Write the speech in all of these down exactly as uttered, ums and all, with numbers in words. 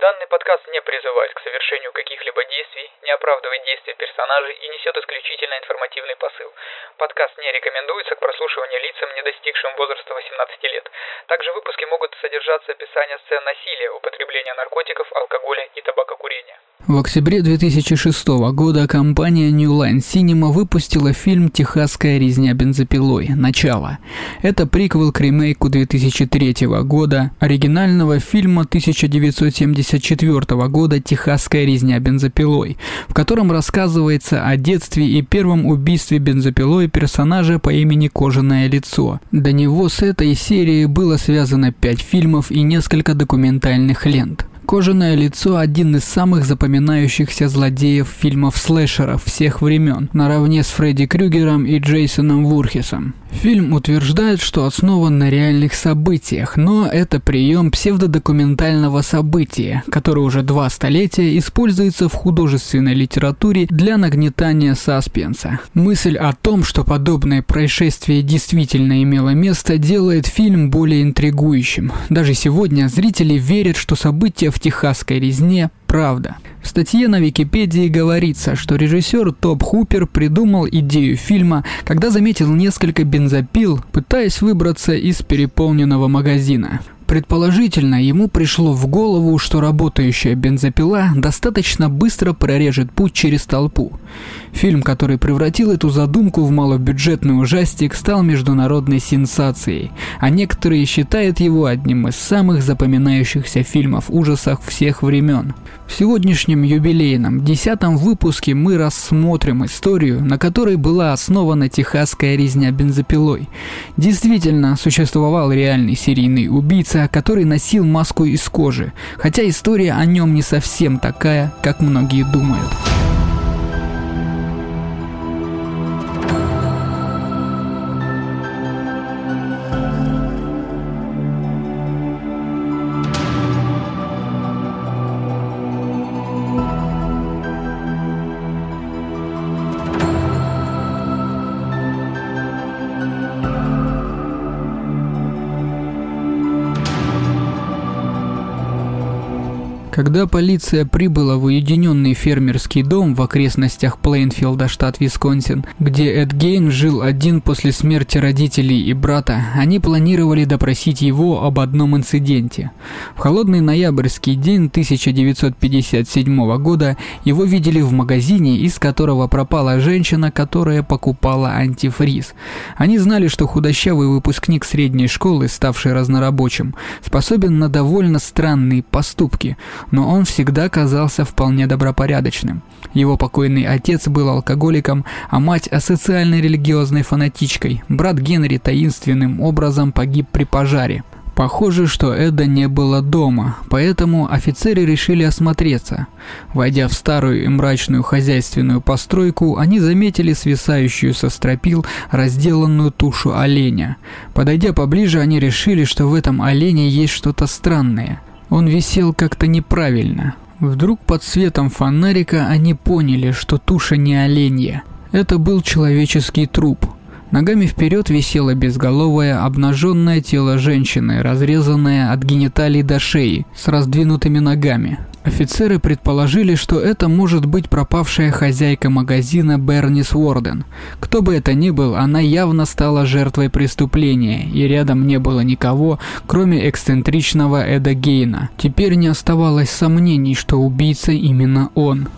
Данный подкаст не призывает к совершению каких-либо действий, не оправдывает действия персонажей и несет исключительно информативный посыл. Подкаст не рекомендуется к прослушиванию лицам, не достигшим возраста восемнадцати лет. Также в выпуске могут содержаться описания сцен насилия, употребления наркотиков, алкоголя и табакокурения. В октябре две тысячи шестого года компания New Line Cinema выпустила фильм «Техасская резня бензопилой. Начало». Это приквел к ремейку две тысячи третьего года оригинального фильма тысяча девятьсот семидесятого года «Техасская резня бензопилой», в котором рассказывается о детстве и первом убийстве бензопилой персонажа по имени Кожаное Лицо. До него с этой серии было связано пять фильмов и несколько документальных лент. Кожаное Лицо – один из самых запоминающихся злодеев фильмов-слэшеров всех времен, наравне с Фредди Крюгером и Джейсоном Вурхисом. Фильм утверждает, что основан на реальных событиях, но это прием псевдодокументального события, который уже два столетия используется в художественной литературе для нагнетания саспенса. Мысль о том, что подобное происшествие действительно имело место, делает фильм более интригующим. Даже сегодня зрители верят, что события в техасской резне – правда. В статье на Википедии говорится, что режиссер Тоб Хупер придумал идею фильма, когда заметил несколько бензопил, пытаясь выбраться из переполненного магазина. Предположительно, ему пришло в голову, что работающая бензопила достаточно быстро прорежет путь через толпу. Фильм, который превратил эту задумку в малобюджетный ужастик, стал международной сенсацией, а некоторые считают его одним из самых запоминающихся фильмов ужасов всех времен. В сегодняшнем юбилейном десятом выпуске мы рассмотрим историю, на которой была основана техасская резня бензопилой. Действительно, существовал реальный серийный убийца, который носил маску из кожи, хотя история о нем не совсем такая, как многие думают. Когда полиция прибыла в уединенный фермерский дом в окрестностях Плейнфилда, штат Висконсин, где Эд Гейн жил один после смерти родителей и брата, они планировали допросить его об одном инциденте. В холодный ноябрьский день тысяча девятьсот пятьдесят седьмого года его видели в магазине, из которого пропала женщина, которая покупала антифриз. Они знали, что худощавый выпускник средней школы, ставший разнорабочим, способен на довольно странные поступки, но он всегда казался вполне добропорядочным. Его покойный отец был алкоголиком, а мать – асоциальной религиозной фанатичкой. Брат Генри таинственным образом погиб при пожаре. Похоже, что Эда не было дома, поэтому офицеры решили осмотреться. Войдя в старую и мрачную хозяйственную постройку, они заметили свисающую со стропил разделанную тушу оленя. Подойдя поближе, они решили, что в этом олене есть что-то странное. Он висел как-то неправильно. Вдруг под светом фонарика они поняли, что туша не оленья. Это был человеческий труп. Ногами вперед висело безголовое, обнаженное тело женщины, разрезанное от гениталий до шеи, с раздвинутыми ногами. Офицеры предположили, что это может быть пропавшая хозяйка магазина Бернис Уорден. Кто бы это ни был, она явно стала жертвой преступления, и рядом не было никого, кроме эксцентричного Эда Гейна. Теперь не оставалось сомнений, что убийца именно он.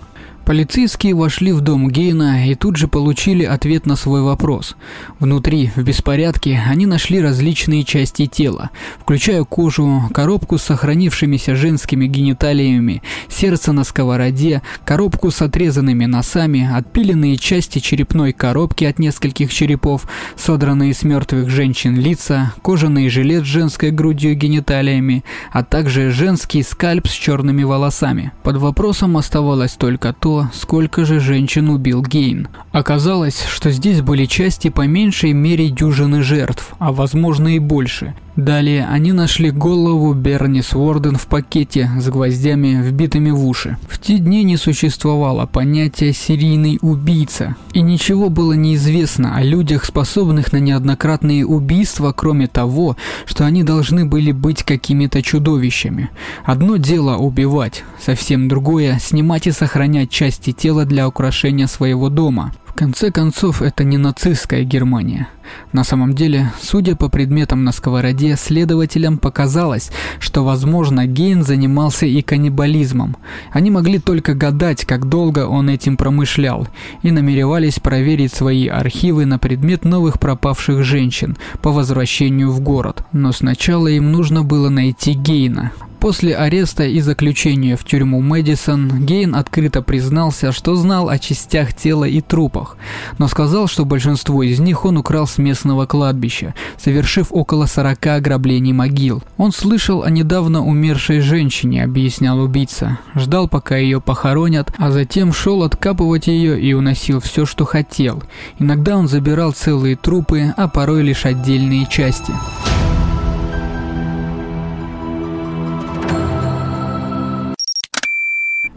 Полицейские вошли в дом Гейна и тут же получили ответ на свой вопрос. Внутри, в беспорядке, они нашли различные части тела, включая кожу, коробку с сохранившимися женскими гениталиями, сердце на сковороде, коробку с отрезанными носами, отпиленные части черепной коробки от нескольких черепов, содранные с мертвых женщин лица, кожаный жилет с женской грудью и гениталиями, а также женский скальп с черными волосами. Под вопросом оставалось только то, того, сколько же женщин убил Гейн. Оказалось, что здесь были части по меньшей мере дюжины жертв, а возможно и больше. Далее они нашли голову Бернис Уорден в пакете с гвоздями, вбитыми в уши. В те дни не существовало понятия «серийный убийца», и ничего было неизвестно о людях, способных на неоднократные убийства, кроме того, что они должны были быть какими-то чудовищами. Одно дело убивать, совсем другое – снимать и сохранять части тела для украшения своего дома. В конце концов, это не нацистская Германия. На самом деле, судя по предметам на сковороде, следователям показалось, что, возможно, Гейн занимался и каннибализмом. Они могли только гадать, как долго он этим промышлял, и намеревались проверить свои архивы на предмет новых пропавших женщин по возвращению в город. Но сначала им нужно было найти Гейна. После ареста и заключения в тюрьму Мэдисон, Гейн открыто признался, что знал о частях тела и трупах, но сказал, что большинство из них он украл с местного кладбища, совершив около сорока ограблений могил. Он слышал о недавно умершей женщине, объяснял убийца, ждал, пока ее похоронят, а затем шел откапывать ее и уносил все, что хотел. Иногда он забирал целые трупы, а порой лишь отдельные части.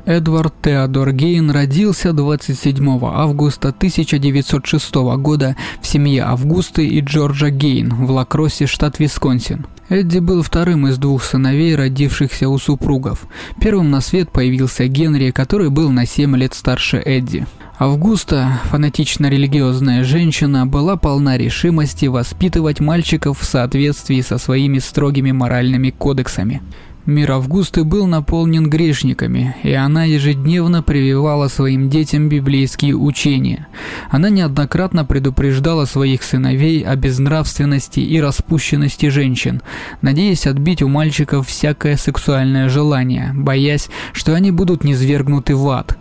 Эдвард Теодор Гейн родился двадцать седьмого августа тысяча девятьсот шестого года в семье Августы и Джорджа Гейн в Ла Кроссе, штат Висконсин. Эдди был вторым из двух сыновей, родившихся у супругов. Первым на свет появился Генри, который был на семь лет старше Эдди. Августа, фанатично религиозная женщина, была полна решимости воспитывать мальчиков в соответствии со своими строгими моральными кодексами. Мир Августы был наполнен грешниками, и она ежедневно прививала своим детям библейские учения. Она неоднократно предупреждала своих сыновей о безнравственности и распущенности женщин, надеясь отбить у мальчиков всякое сексуальное желание, боясь, что они будут низвергнуты в ад.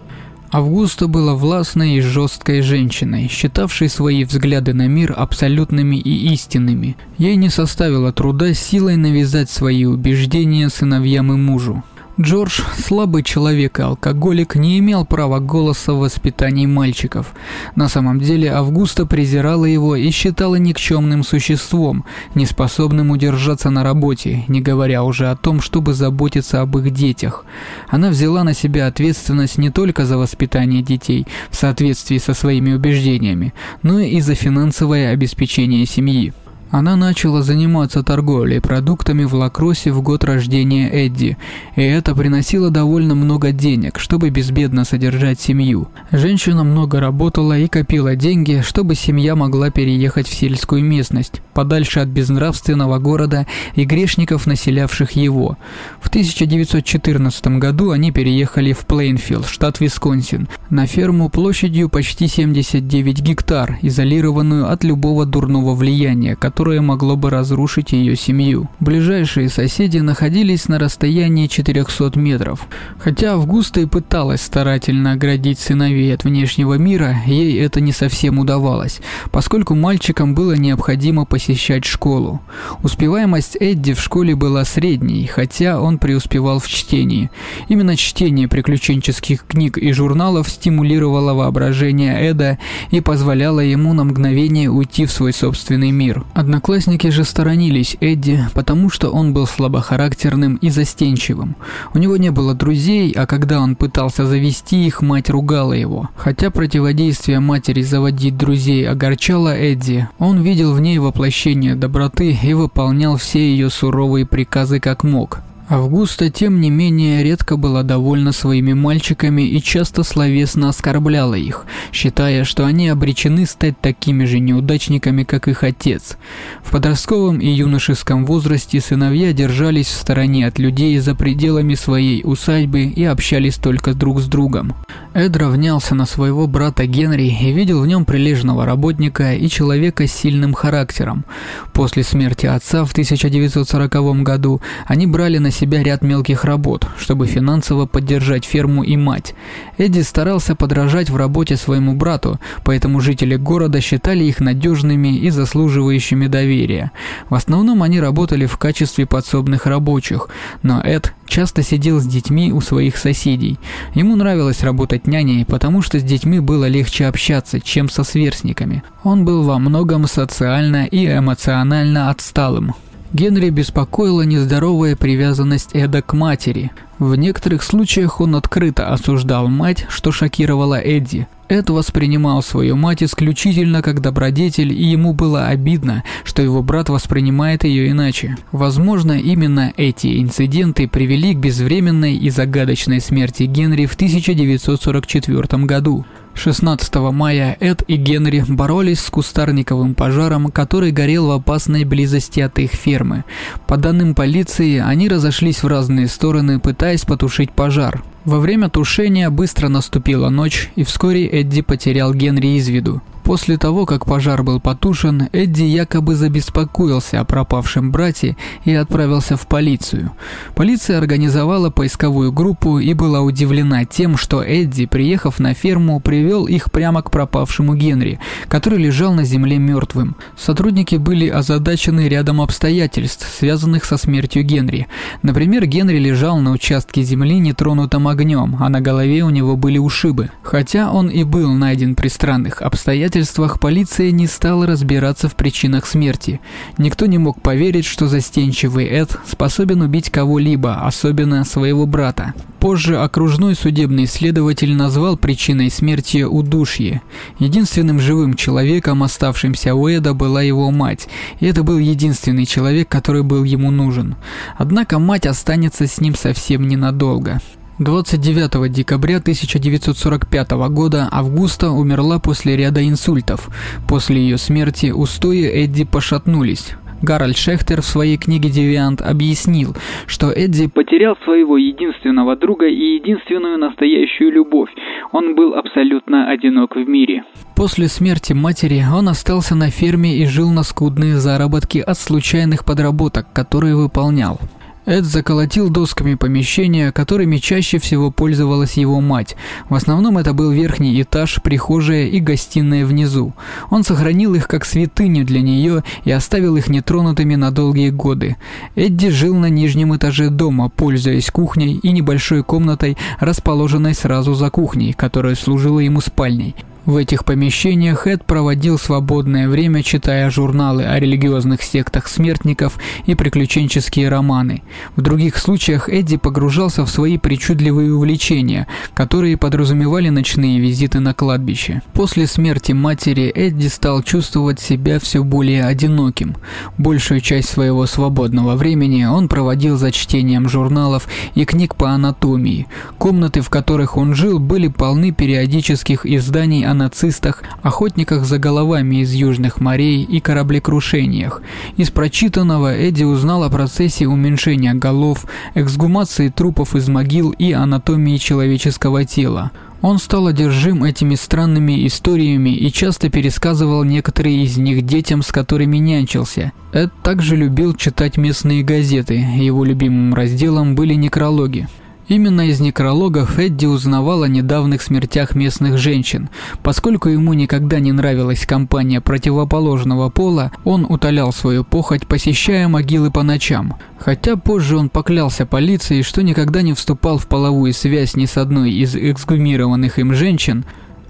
Августа была властной и жесткой женщиной, считавшей свои взгляды на мир абсолютными и истинными. Ей не составило труда силой навязать свои убеждения сыновьям и мужу. Джордж, слабый человек и алкоголик, не имел права голоса в воспитании мальчиков. На самом деле Августа презирала его и считала никчемным существом, неспособным удержаться на работе, не говоря уже о том, чтобы заботиться об их детях. Она взяла на себя ответственность не только за воспитание детей в соответствии со своими убеждениями, но и за финансовое обеспечение семьи. Она начала заниматься торговлей продуктами в Ла Кроссе в год рождения Эдди, и это приносило довольно много денег, чтобы безбедно содержать семью. Женщина много работала и копила деньги, чтобы семья могла переехать в сельскую местность, подальше от безнравственного города и грешников, населявших его. В тысяча девятьсот четырнадцатом году они переехали в Плейнфилд, штат Висконсин, на ферму площадью почти семьдесят девять гектар, изолированную от любого дурного влияния, которое могло бы разрушить ее семью. Ближайшие соседи находились на расстоянии четырехсот метров. Хотя Августа и пыталась старательно оградить сыновей от внешнего мира, ей это не совсем удавалось, поскольку мальчикам было необходимо посещать школу. Успеваемость Эдди в школе была средней, хотя он преуспевал в чтении. Именно чтение приключенческих книг и журналов стимулировало воображение Эда и позволяло ему на мгновение уйти в свой собственный мир. Одноклассники же сторонились Эдди, потому что он был слабохарактерным и застенчивым. У него не было друзей, а когда он пытался завести их, мать ругала его. Хотя противодействие матери заводить друзей огорчало Эдди, он видел в ней воплощение доброты и выполнял все ее суровые приказы как мог. Августа, тем не менее, редко была довольна своими мальчиками и часто словесно оскорбляла их, считая, что они обречены стать такими же неудачниками, как их отец. В подростковом и юношеском возрасте сыновья держались в стороне от людей за пределами своей усадьбы и общались только друг с другом. Эд равнялся на своего брата Генри и видел в нем прилежного работника и человека с сильным характером. После смерти отца в тысяча девятьсот сороковом году они брали на себя ряд мелких работ, чтобы финансово поддержать ферму и мать. Эдди старался подражать в работе своему брату, поэтому жители города считали их надежными и заслуживающими доверия. В основном они работали в качестве подсобных рабочих, но Эд Часто сидел с детьми у своих соседей. Ему нравилось работать няней, потому что с детьми было легче общаться, чем со сверстниками. Он был во многом социально и эмоционально отсталым. Генри беспокоила нездоровая привязанность Эда к матери. В некоторых случаях он открыто осуждал мать, что шокировало Эдди. Эд воспринимал свою мать исключительно как добродетель, и ему было обидно, что его брат воспринимает ее иначе. Возможно, именно эти инциденты привели к безвременной и загадочной смерти Генри в тысяча девятьсот сорок четвёртом году. шестнадцатого мая Эд и Генри боролись с кустарниковым пожаром, который горел в опасной близости от их фермы. По данным полиции, они разошлись в разные стороны, пытаясь потушить пожар. Во время тушения быстро наступила ночь, и вскоре Эдди потерял Генри из виду. После того, как пожар был потушен, Эдди якобы забеспокоился о пропавшем брате и отправился в полицию. Полиция организовала поисковую группу и была удивлена тем, что Эдди, приехав на ферму, привел их прямо к пропавшему Генри, который лежал на земле мертвым. Сотрудники были озадачены рядом обстоятельств, связанных со смертью Генри. Например, Генри лежал на участке земли нетронутым огнем, а на голове у него были ушибы. Хотя он и был найден при странных обстоятельствах, полиция не стала разбираться в причинах смерти. Никто не мог поверить, что застенчивый Эд способен убить кого-либо, особенно своего брата. Позже окружной судебный следователь назвал причиной смерти удушье. Единственным живым человеком, оставшимся у Эда, была его мать, и это был единственный человек, который был ему нужен. Однако мать останется с ним совсем ненадолго. двадцать девятого декабря тысяча девятьсот сорок пятого года Августа умерла после ряда инсультов. После ее смерти устои Эдди пошатнулись. Гарольд Шехтер в своей книге «Девиант» объяснил, что Эдди потерял своего единственного друга и единственную настоящую любовь. Он был абсолютно одинок в мире. После смерти матери он остался на ферме и жил на скудные заработки от случайных подработок, которые выполнял. Эд заколотил досками помещения, которыми чаще всего пользовалась его мать. В основном это был верхний этаж, прихожая и гостиная внизу. Он сохранил их как святыню для нее и оставил их нетронутыми на долгие годы. Эдди жил на нижнем этаже дома, пользуясь кухней и небольшой комнатой, расположенной сразу за кухней, которая служила ему спальней. В этих помещениях Эд проводил свободное время, читая журналы о религиозных сектах смертников и приключенческие романы. В других случаях Эдди погружался в свои причудливые увлечения, которые подразумевали ночные визиты на кладбище. После смерти матери Эдди стал чувствовать себя все более одиноким. Большую часть своего свободного времени он проводил за чтением журналов и книг по анатомии. Комнаты, в которых он жил, были полны периодических изданий о нацистах, охотниках за головами из южных морей и кораблекрушениях. Из прочитанного Эдди узнал о процессе уменьшения голов, эксгумации трупов из могил и анатомии человеческого тела. Он стал одержим этими странными историями и часто пересказывал некоторые из них детям, с которыми нянчился. Эд также любил читать местные газеты, его любимым разделом были некрологи. Именно из некрологов Эдди узнавал о недавних смертях местных женщин. Поскольку ему никогда не нравилась компания противоположного пола, он утолял свою похоть, посещая могилы по ночам. Хотя позже он поклялся полиции, что никогда не вступал в половую связь ни с одной из эксгумированных им женщин,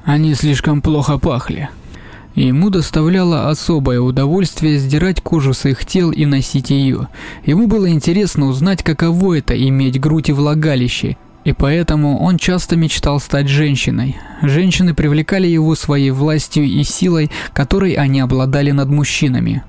они слишком плохо пахли. Ему доставляло особое удовольствие сдирать кожу с их тел и носить ее. Ему было интересно узнать, каково это иметь грудь и влагалище, и поэтому он часто мечтал стать женщиной. Женщины привлекали его своей властью и силой, которой они обладали над мужчинами.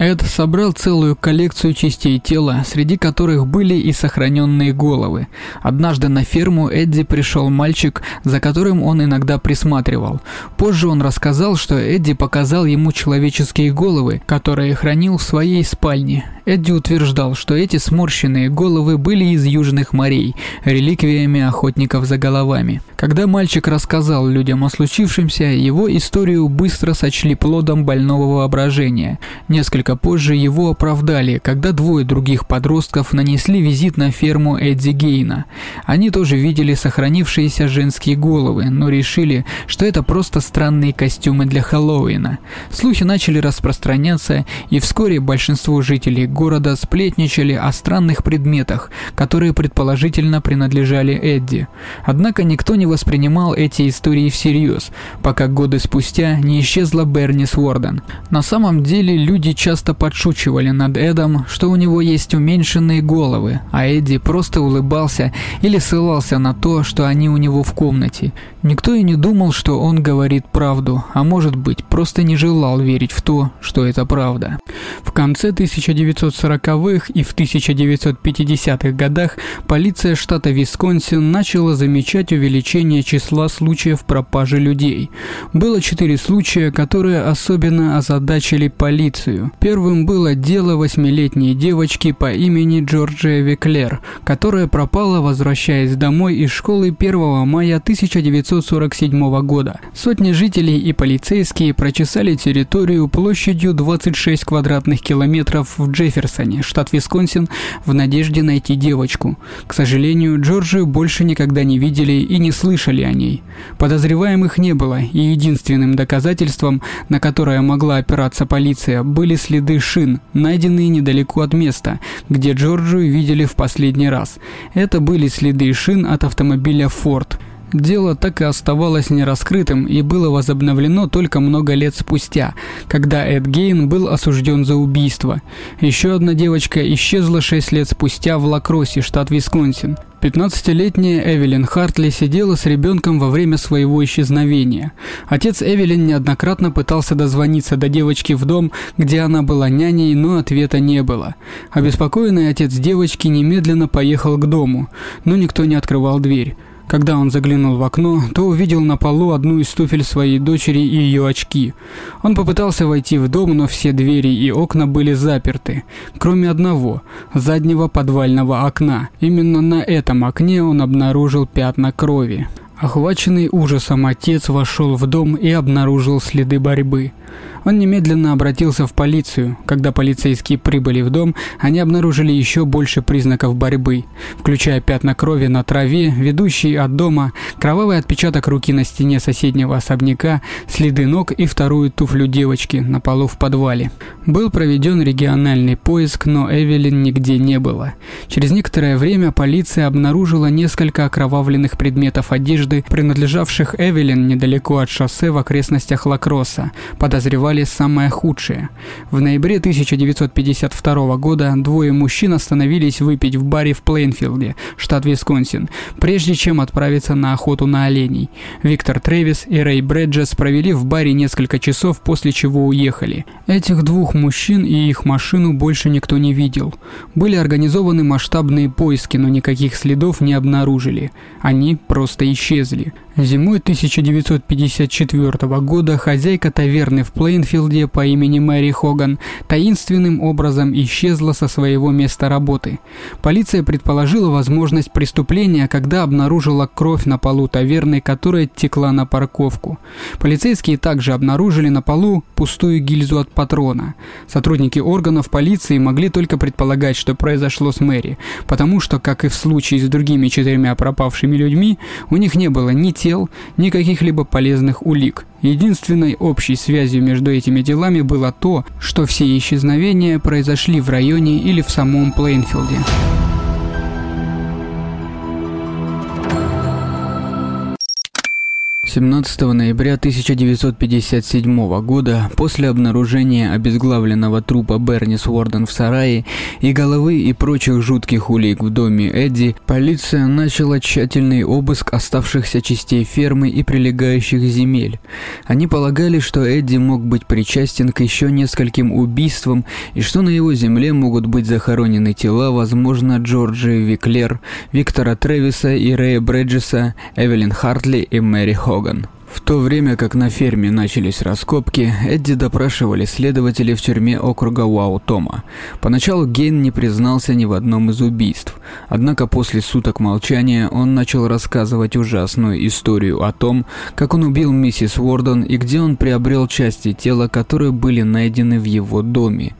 Эд собрал целую коллекцию частей тела, среди которых были и сохраненные головы. Однажды на ферму Эдди пришел мальчик, за которым он иногда присматривал. Позже он рассказал, что Эдди показал ему человеческие головы, которые хранил в своей спальне. Эдди утверждал, что эти сморщенные головы были из южных морей, реликвиями охотников за головами. Когда мальчик рассказал людям о случившемся, его историю быстро сочли плодом больного воображения. Несколько Однако позже его оправдали, когда двое других подростков нанесли визит на ферму Эдди Гейна. Они тоже видели сохранившиеся женские головы, но решили, что это просто странные костюмы для Хэллоуина. Слухи начали распространяться, и вскоре большинство жителей города сплетничали о странных предметах, которые предположительно принадлежали Эдди. Однако никто не воспринимал эти истории всерьез, пока годы спустя не исчезла Бернис Уорден. На самом деле люди часто подшучивали над Эдом, что у него есть уменьшенные головы, а Эдди просто улыбался или ссылался на то, что они у него в комнате. Никто и не думал, что он говорит правду, а может быть, просто не желал верить в то, что это правда. В конце тысяча девятьсот сороковых и в тысяча девятьсот пятидесятых годах полиция штата Висконсин начала замечать увеличение числа случаев пропажи людей. Было четыре случая, которые особенно озадачили полицию. Первым было дело восьмилетней девочки по имени Джорджия Виклер, которая пропала, возвращаясь домой из школы первого мая тысяча девятьсот сорок седьмого года. Сотни жителей и полицейские прочесали территорию площадью двадцать шесть квадратных километров в Джефферсоне, штат Висконсин, в надежде найти девочку. К сожалению, Джорджию больше никогда не видели и не слышали о ней. Подозреваемых не было, и единственным доказательством, на которое могла опираться полиция, были следы шин, найденные недалеко от места, где Джорджию видели в последний раз. Это были следы шин от автомобиля «Форд». Дело так и оставалось нераскрытым и было возобновлено только много лет спустя, когда Эд Гейн был осужден за убийство. Еще одна девочка исчезла шесть лет спустя в Ла Кроссе, штат Висконсин. пятнадцатилетняя Эвелин Хартли сидела с ребенком во время своего исчезновения. Отец Эвелин неоднократно пытался дозвониться до девочки в дом, где она была няней, но ответа не было. Обеспокоенный отец девочки немедленно поехал к дому, но никто не открывал дверь. Когда он заглянул в окно, то увидел на полу одну из туфель своей дочери и ее очки. Он попытался войти в дом, но все двери и окна были заперты, кроме одного, заднего подвального окна. Именно на этом окне он обнаружил пятна крови. Охваченный ужасом отец вошел в дом и обнаружил следы борьбы. Он немедленно обратился в полицию. Когда полицейские прибыли в дом, они обнаружили еще больше признаков борьбы, включая пятна крови на траве, ведущие от дома, кровавый отпечаток руки на стене соседнего особняка, следы ног и вторую туфлю девочки на полу в подвале. Был проведен региональный поиск, но Эвелин нигде не было. Через некоторое время полиция обнаружила несколько окровавленных предметов одежды, принадлежавших Эвелин недалеко от шоссе в окрестностях Ла Кросса. Подозревали самое худшее. В ноябре тысяча девятьсот пятьдесят второго года двое мужчин остановились выпить в баре в Плейнфилде, штат Висконсин, прежде чем отправиться на охоту на оленей. Виктор Трэвис и Рэй Бриджес провели в баре несколько часов, после чего уехали. Этих двух мужчин и их машину больше никто не видел. Были организованы масштабные поиски, но никаких следов не обнаружили. Они просто исчезли. Зимой тысяча девятьсот пятьдесят четвёртого года хозяйка таверны в Плейнфилде по имени Мэри Хоган таинственным образом исчезла со своего места работы. Полиция предположила возможность преступления, когда обнаружила кровь на полу таверны, которая текла на парковку. Полицейские также обнаружили на полу пустую гильзу от патрона. Сотрудники органов полиции могли только предполагать, что произошло с Мэри, потому что, как и в случае с другими четырьмя пропавшими людьми, у них не было ни тела, ни каких-либо полезных улик. Единственной общей связью между этими делами было то, что все исчезновения произошли в районе или в самом Плейнфилде. семнадцатого ноября тысяча девятьсот пятьдесят седьмого года, после обнаружения обезглавленного трупа Бернис Уорден в сарае и головы и прочих жутких улик в доме Эдди, полиция начала тщательный обыск оставшихся частей фермы и прилегающих земель. Они полагали, что Эдди мог быть причастен к еще нескольким убийствам и что на его земле могут быть захоронены тела, возможно, Джорджи Виклер, Виктора Трэвиса и Рэя Бриджеса, Эвелин Хартли и Мэри Хоган. В то время как на ферме начались раскопки, Эдди допрашивали следователи в тюрьме округа Уаутома. Поначалу Гейн не признался ни в одном из убийств, однако после суток молчания он начал рассказывать ужасную историю о том, как он убил миссис Уорден и где он приобрел части тела, которые были найдены в его доме.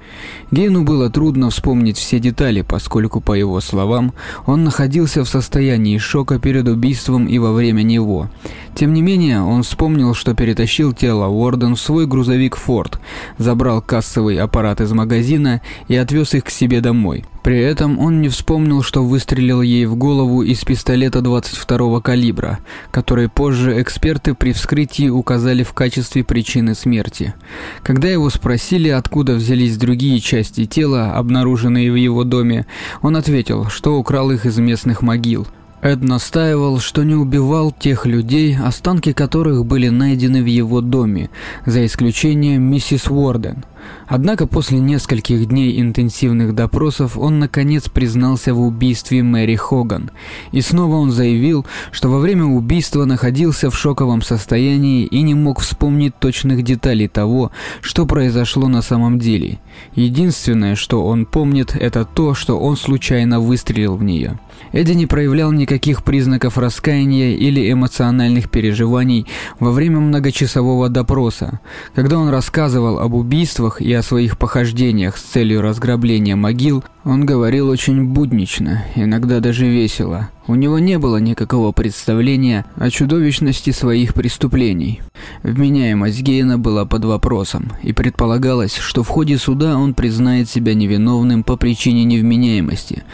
Гейну было трудно вспомнить все детали, поскольку, по его словам, он находился в состоянии шока перед убийством и во время него. Тем не менее, он вспомнил, что перетащил тело Уорден в свой грузовик «Форд», забрал кассовый аппарат из магазина и отвез их к себе домой. При этом он не вспомнил, что выстрелил ей в голову из пистолета двадцать второго калибра, который позже эксперты при вскрытии указали в качестве причины смерти. Когда его спросили, откуда взялись другие части тела, обнаруженные в его доме, он ответил, что украл их из местных могил. Эд настаивал, что не убивал тех людей, останки которых были найдены в его доме, за исключением миссис Уорден. Однако после нескольких дней интенсивных допросов он наконец признался в убийстве Мэри Хоган. И снова он заявил, что во время убийства находился в шоковом состоянии и не мог вспомнить точных деталей того, что произошло на самом деле. Единственное, что он помнит, это то, что он случайно выстрелил в нее. Эдди не проявлял никаких признаков раскаяния или эмоциональных переживаний во время многочасового допроса. Когда он рассказывал об убийствах и о своих похождениях с целью разграбления могил, он говорил очень буднично, иногда даже весело. У него не было никакого представления о чудовищности своих преступлений. Вменяемость Гейна была под вопросом, и предполагалось, что в ходе суда он признает себя невиновным по причине невменяемости.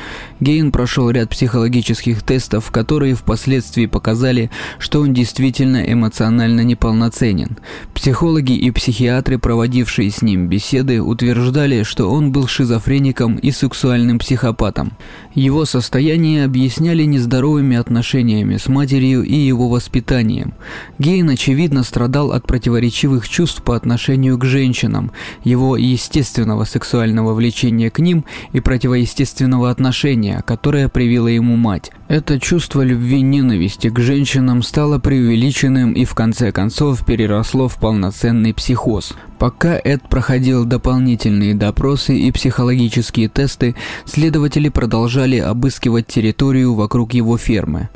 Гейн прошел ряд психологических тестов, которые впоследствии показали, что он действительно эмоционально неполноценен. Психологи и психиатры, проводившие с ним беседы, утверждали, что он был шизофреником и сексуальным психопатом. Его состояние объясняли нездоровыми отношениями с матерью и его воспитанием. Гейн, очевидно, страдал от противоречивых чувств по отношению к женщинам, его естественного сексуального влечения к ним и противоестественного отношения, которое привила ему мать. Это чувство любви-ненависти к женщинам стало преувеличенным и в конце концов переросло в полноценный психоз. Пока Эд проходил дополнительные допросы и психологические тесты, следователи продолжали обыскивать территорию вокруг его фермы.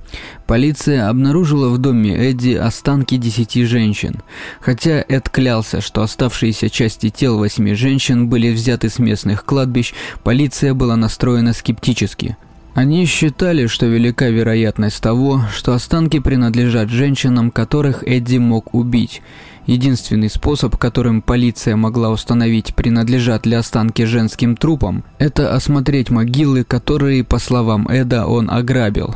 Полиция обнаружила в доме Эдди останки десяти женщин. Хотя Эд клялся, что оставшиеся части тел восьми женщин были взяты с местных кладбищ, полиция была настроена скептически. Они считали, что велика вероятность того, что останки принадлежат женщинам, которых Эдди мог убить. Единственный способ, которым полиция могла установить, принадлежат ли останки женским трупам, это осмотреть могилы, которые, по словам Эда, он ограбил.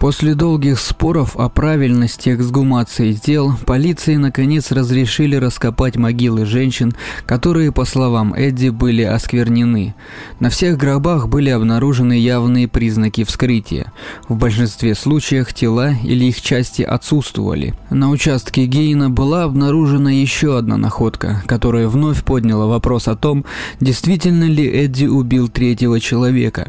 После долгих споров о правильности эксгумации тел, полиции наконец разрешили раскопать могилы женщин, которые, по словам Эдди, были осквернены. На всех гробах были обнаружены явные признаки вскрытия. В большинстве случаев тела или их части отсутствовали. На участке Гейна была обнаружена еще одна находка, которая вновь подняла вопрос о том, действительно ли Эдди убил третьего человека.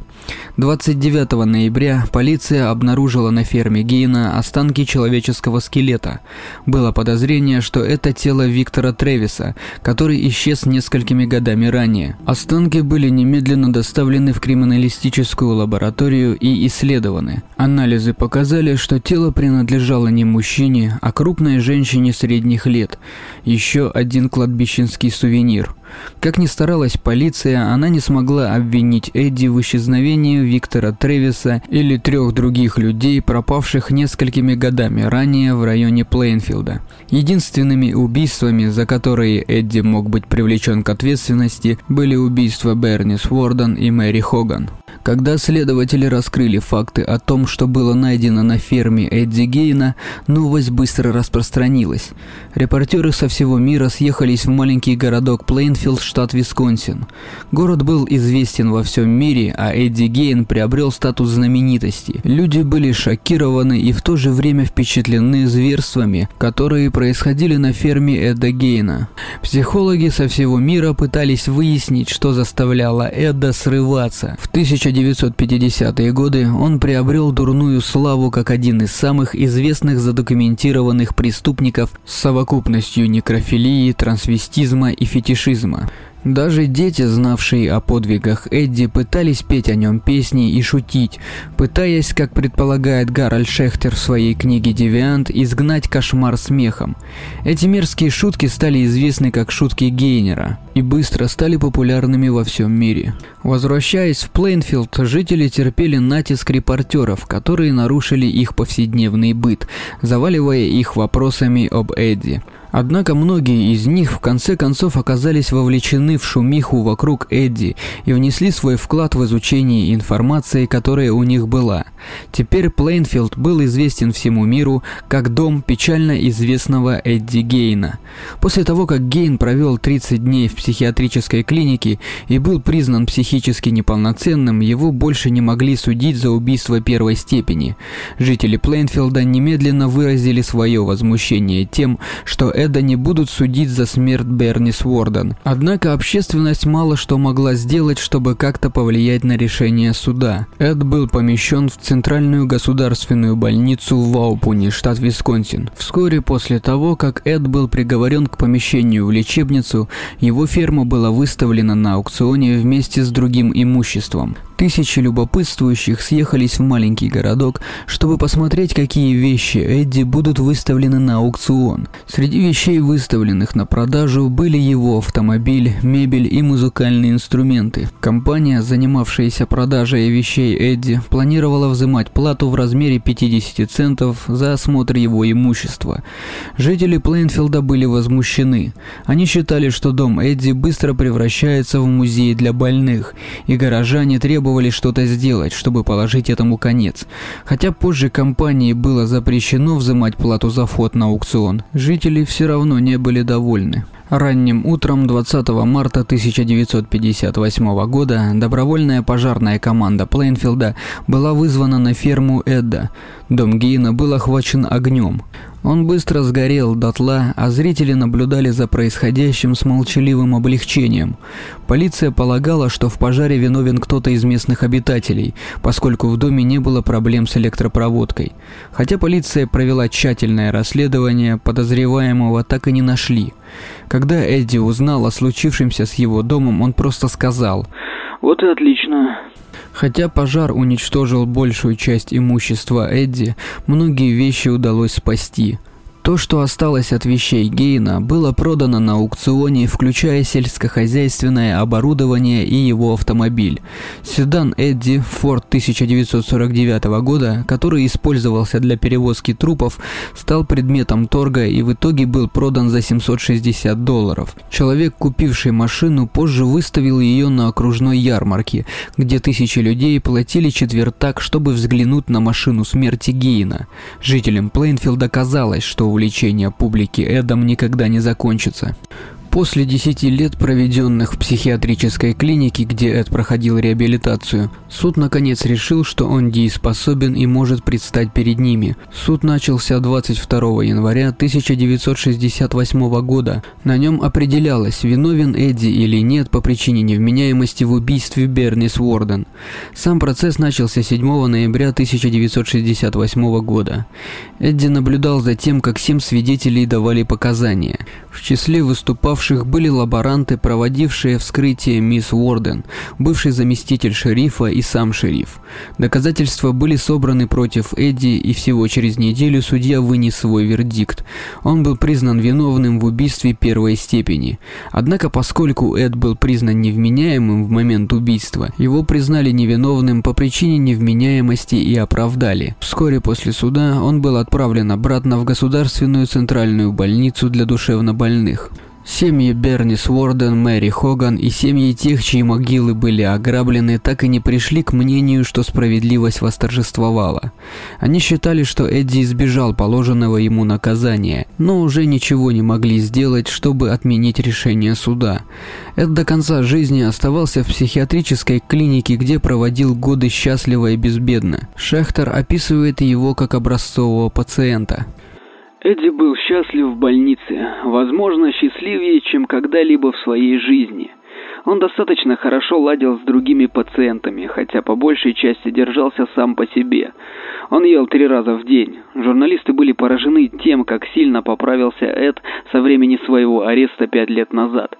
двадцать девятого ноября полиция обнаружила на ферме Гейна останки человеческого скелета. Было подозрение, что это тело Виктора Трэвиса, который исчез несколькими годами ранее. Останки были немедленно доставлены в криминалистическую лабораторию и исследованы. Анализы показали, что тело принадлежало не мужчине, а крупной женщине средних лет. Еще один кладбищенский сувенир. Как ни старалась полиция, она не смогла обвинить Эдди в исчезновении Виктора Трэвиса или трех других людей, пропавших несколькими годами ранее в районе Плейнфилда. Единственными убийствами, за которые Эдди мог быть привлечен к ответственности, были убийства Бернис Уорден и Мэри Хоган. Когда следователи раскрыли факты о том, что было найдено на ферме Эдди Гейна, новость быстро распространилась. Репортеры со всего мира съехались в маленький городок Плейнфилд, штат Висконсин. Город был известен во всем мире, а Эдди Гейн приобрел статус знаменитости. Люди были шокированы и в то же время впечатлены зверствами, которые происходили на ферме Эда Гейна. Психологи со всего мира пытались выяснить, что заставляло Эда срываться. В тысяча девятьсот тысяча девятьсот пятидесятые годы он приобрел дурную славу как один из самых известных задокументированных преступников с совокупностью некрофилии, трансвестизма и фетишизма. Даже дети, знавшие о подвигах Эдди, пытались петь о нем песни и шутить, пытаясь, как предполагает Гарольд Шехтер в своей книге «Девиант», изгнать кошмар смехом. Эти мерзкие шутки стали известны как шутки Гейнера и быстро стали популярными во всем мире. Возвращаясь в Плейнфилд, жители терпели натиск репортеров, которые нарушили их повседневный быт, заваливая их вопросами об Эдди. Однако многие из них в конце концов оказались вовлечены в шумиху вокруг Эдди и внесли свой вклад в изучение информации, которая у них была. Теперь Плейнфилд был известен всему миру как дом печально известного Эдди Гейна. После того, как Гейн провел тридцать дней в психиатрической клинике и был признан психически неполноценным, его больше не могли судить за убийство первой степени. Жители Плейнфилда немедленно выразили свое возмущение тем, что это Эда не будут судить за смерть Бернис Уорден. Однако общественность мало что могла сделать, чтобы как-то повлиять на решение суда. Эд был помещен в Центральную государственную больницу в Ваупуне, штат Висконсин. Вскоре после того, как Эд был приговорен к помещению в лечебницу, его ферма была выставлена на аукционе вместе с другим имуществом. Тысячи любопытствующих съехались в маленький городок, чтобы посмотреть, какие вещи Эдди будут выставлены на аукцион. Среди вещей, выставленных на продажу, были его автомобиль, мебель и музыкальные инструменты. Компания, занимавшаяся продажей вещей Эдди, планировала взимать плату в размере пятьдесят центов за осмотр его имущества. Жители Плейнфилда были возмущены. Они считали, что дом Эдди быстро превращается в музей для больных, и горожане требовали что-то сделать, чтобы положить этому конец. Хотя позже компании было запрещено взимать плату за вход на аукцион, жители все равно не были довольны. Ранним утром двадцатого марта тысяча девятьсот пятьдесят восьмого года добровольная пожарная команда Плейнфилда была вызвана на ферму Эдда. Дом Гейна был охвачен огнем. Он быстро сгорел дотла, а зрители наблюдали за происходящим с молчаливым облегчением. Полиция полагала, что в пожаре виновен кто-то из местных обитателей, поскольку в доме не было проблем с электропроводкой. Хотя полиция провела тщательное расследование, подозреваемого так и не нашли. Когда Эдди узнал о случившемся с его домом, он просто сказал: «Вот и отлично». Хотя пожар уничтожил большую часть имущества Эдди, многие вещи удалось спасти. То, что осталось от вещей Гейна, было продано на аукционе, включая сельскохозяйственное оборудование и его автомобиль. Седан Эдди, Ford тысяча девятьсот сорок девятого года, который использовался для перевозки трупов, стал предметом торга и в итоге был продан за семьсот шестьдесят долларов. Человек, купивший машину, позже выставил ее на окружной ярмарке, где тысячи людей платили четвертак, чтобы взглянуть на машину смерти Гейна. Жителям Плейнфилда казалось, что увлечение публики Эдом никогда не закончится. После десяти лет, проведенных в психиатрической клинике, где Эд проходил реабилитацию, суд наконец решил, что он дееспособен и может предстать перед ними. Суд начался двадцать второго января тысяча девятьсот шестьдесят восьмого года. На нем определялось, виновен Эдди или нет по причине невменяемости в убийстве Бернис Уорден. Сам процесс начался седьмого ноября тысяча девятьсот шестьдесят восьмого года. Эдди наблюдал за тем, как семь свидетелей давали показания. В числе выступавших были лаборанты, проводившие вскрытие мисс Уорден, бывший заместитель шерифа и сам шериф. Доказательства были собраны против Эдди, и всего через неделю судья вынес свой вердикт. Он был признан виновным в убийстве первой степени. Однако, поскольку Эд был признан невменяемым в момент убийства, его признали невиновным по причине невменяемости и оправдали. Вскоре после суда он был отправлен обратно в Государственную центральную больницу для душевнобольных. Семьи Бернис Уорден, Мэри Хоган и семьи тех, чьи могилы были ограблены, так и не пришли к мнению, что справедливость восторжествовала. Они считали, что Эдди избежал положенного ему наказания, но уже ничего не могли сделать, чтобы отменить решение суда. Эд до конца жизни оставался в психиатрической клинике, где проводил годы счастливо и безбедно. Шехтер описывает его как образцового пациента. Эдди был счастлив в больнице, возможно, счастливее, чем когда-либо в своей жизни. Он достаточно хорошо ладил с другими пациентами, хотя по большей части держался сам по себе. Он ел три раза в день. Журналисты были поражены тем, как сильно поправился Эд со времени своего ареста пять лет назад.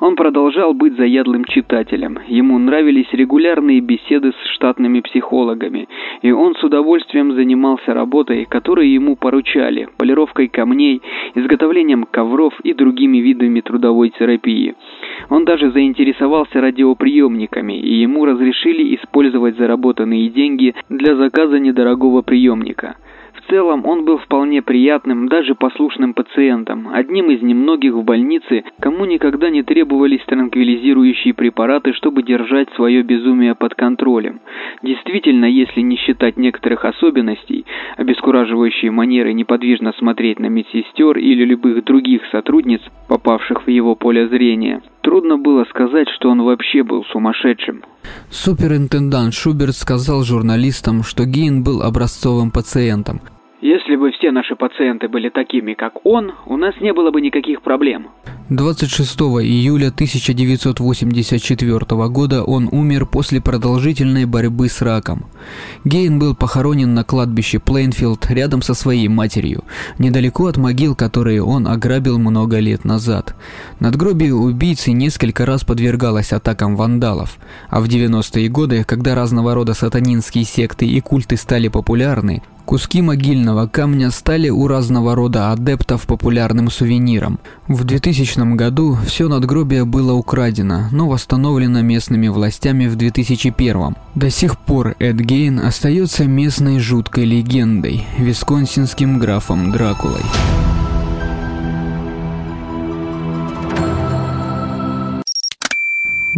Он продолжал быть заядлым читателем. Ему нравились регулярные беседы с штатными психологами, и он с удовольствием занимался работой, которую ему поручали, полировкой камней, изготовлением ковров и другими видами трудовой терапии. Он даже заинтересовался радиоприемниками, и ему разрешили использовать заработанные деньги для заказа недорогого приемника. В целом он был вполне приятным, даже послушным пациентом, одним из немногих в больнице, кому никогда не требовались транквилизирующие препараты, чтобы держать свое безумие под контролем. Действительно, если не считать некоторых особенностей, обескураживающие манеры неподвижно смотреть на медсестер или любых других сотрудниц, попавших в его поле зрения, трудно было сказать, что он вообще был сумасшедшим. Суперинтендант Шуберт сказал журналистам, что Гейн был образцовым пациентом. «Если бы все наши пациенты были такими, как он, у нас не было бы никаких проблем». двадцать шестого июля тысяча девятьсот восемьдесят четвёртого года он умер после продолжительной борьбы с раком. Гейн был похоронен на кладбище Плейнфилд рядом со своей матерью, недалеко от могил, которые он ограбил много лет назад. Надгробие убийцы несколько раз подвергалось атакам вандалов, а в девяностые годы, когда разного рода сатанинские секты и культы стали популярны, куски могильного камня стали у разного рода адептов популярным сувениром. В двухтысячном году все надгробие было украдено, но восстановлено местными властями в две тысячи первом. До сих пор Эд Гейн остается местной жуткой легендой, висконсинским графом Дракулой.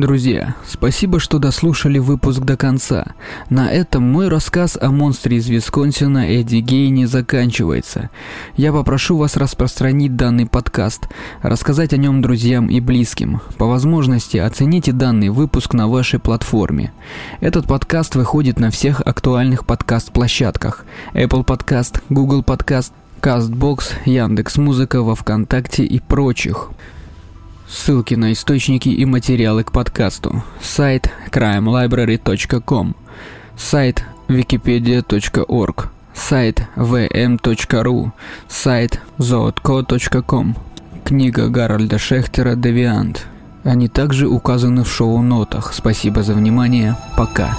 Друзья, спасибо, что дослушали выпуск до конца. На этом мой рассказ о монстре из Висконсина Эдди Гейне заканчивается. Я попрошу вас распространить данный подкаст, рассказать о нем друзьям и близким. По возможности оцените данный выпуск на вашей платформе. Этот подкаст выходит на всех актуальных подкаст-площадках: Apple Podcast, Google Podcast, Castbox, Яндекс.Музыка, во ВКонтакте и прочих. Ссылки на источники и материалы к подкасту. Сайт крайм лайбрари точка ком, сайт википедия точка орг, сайт ви эм точка ру, сайт зоотко точка ком, книга Гарольда Шехтера «Девиант». Они также указаны в шоу-нотах. Спасибо за внимание. Пока.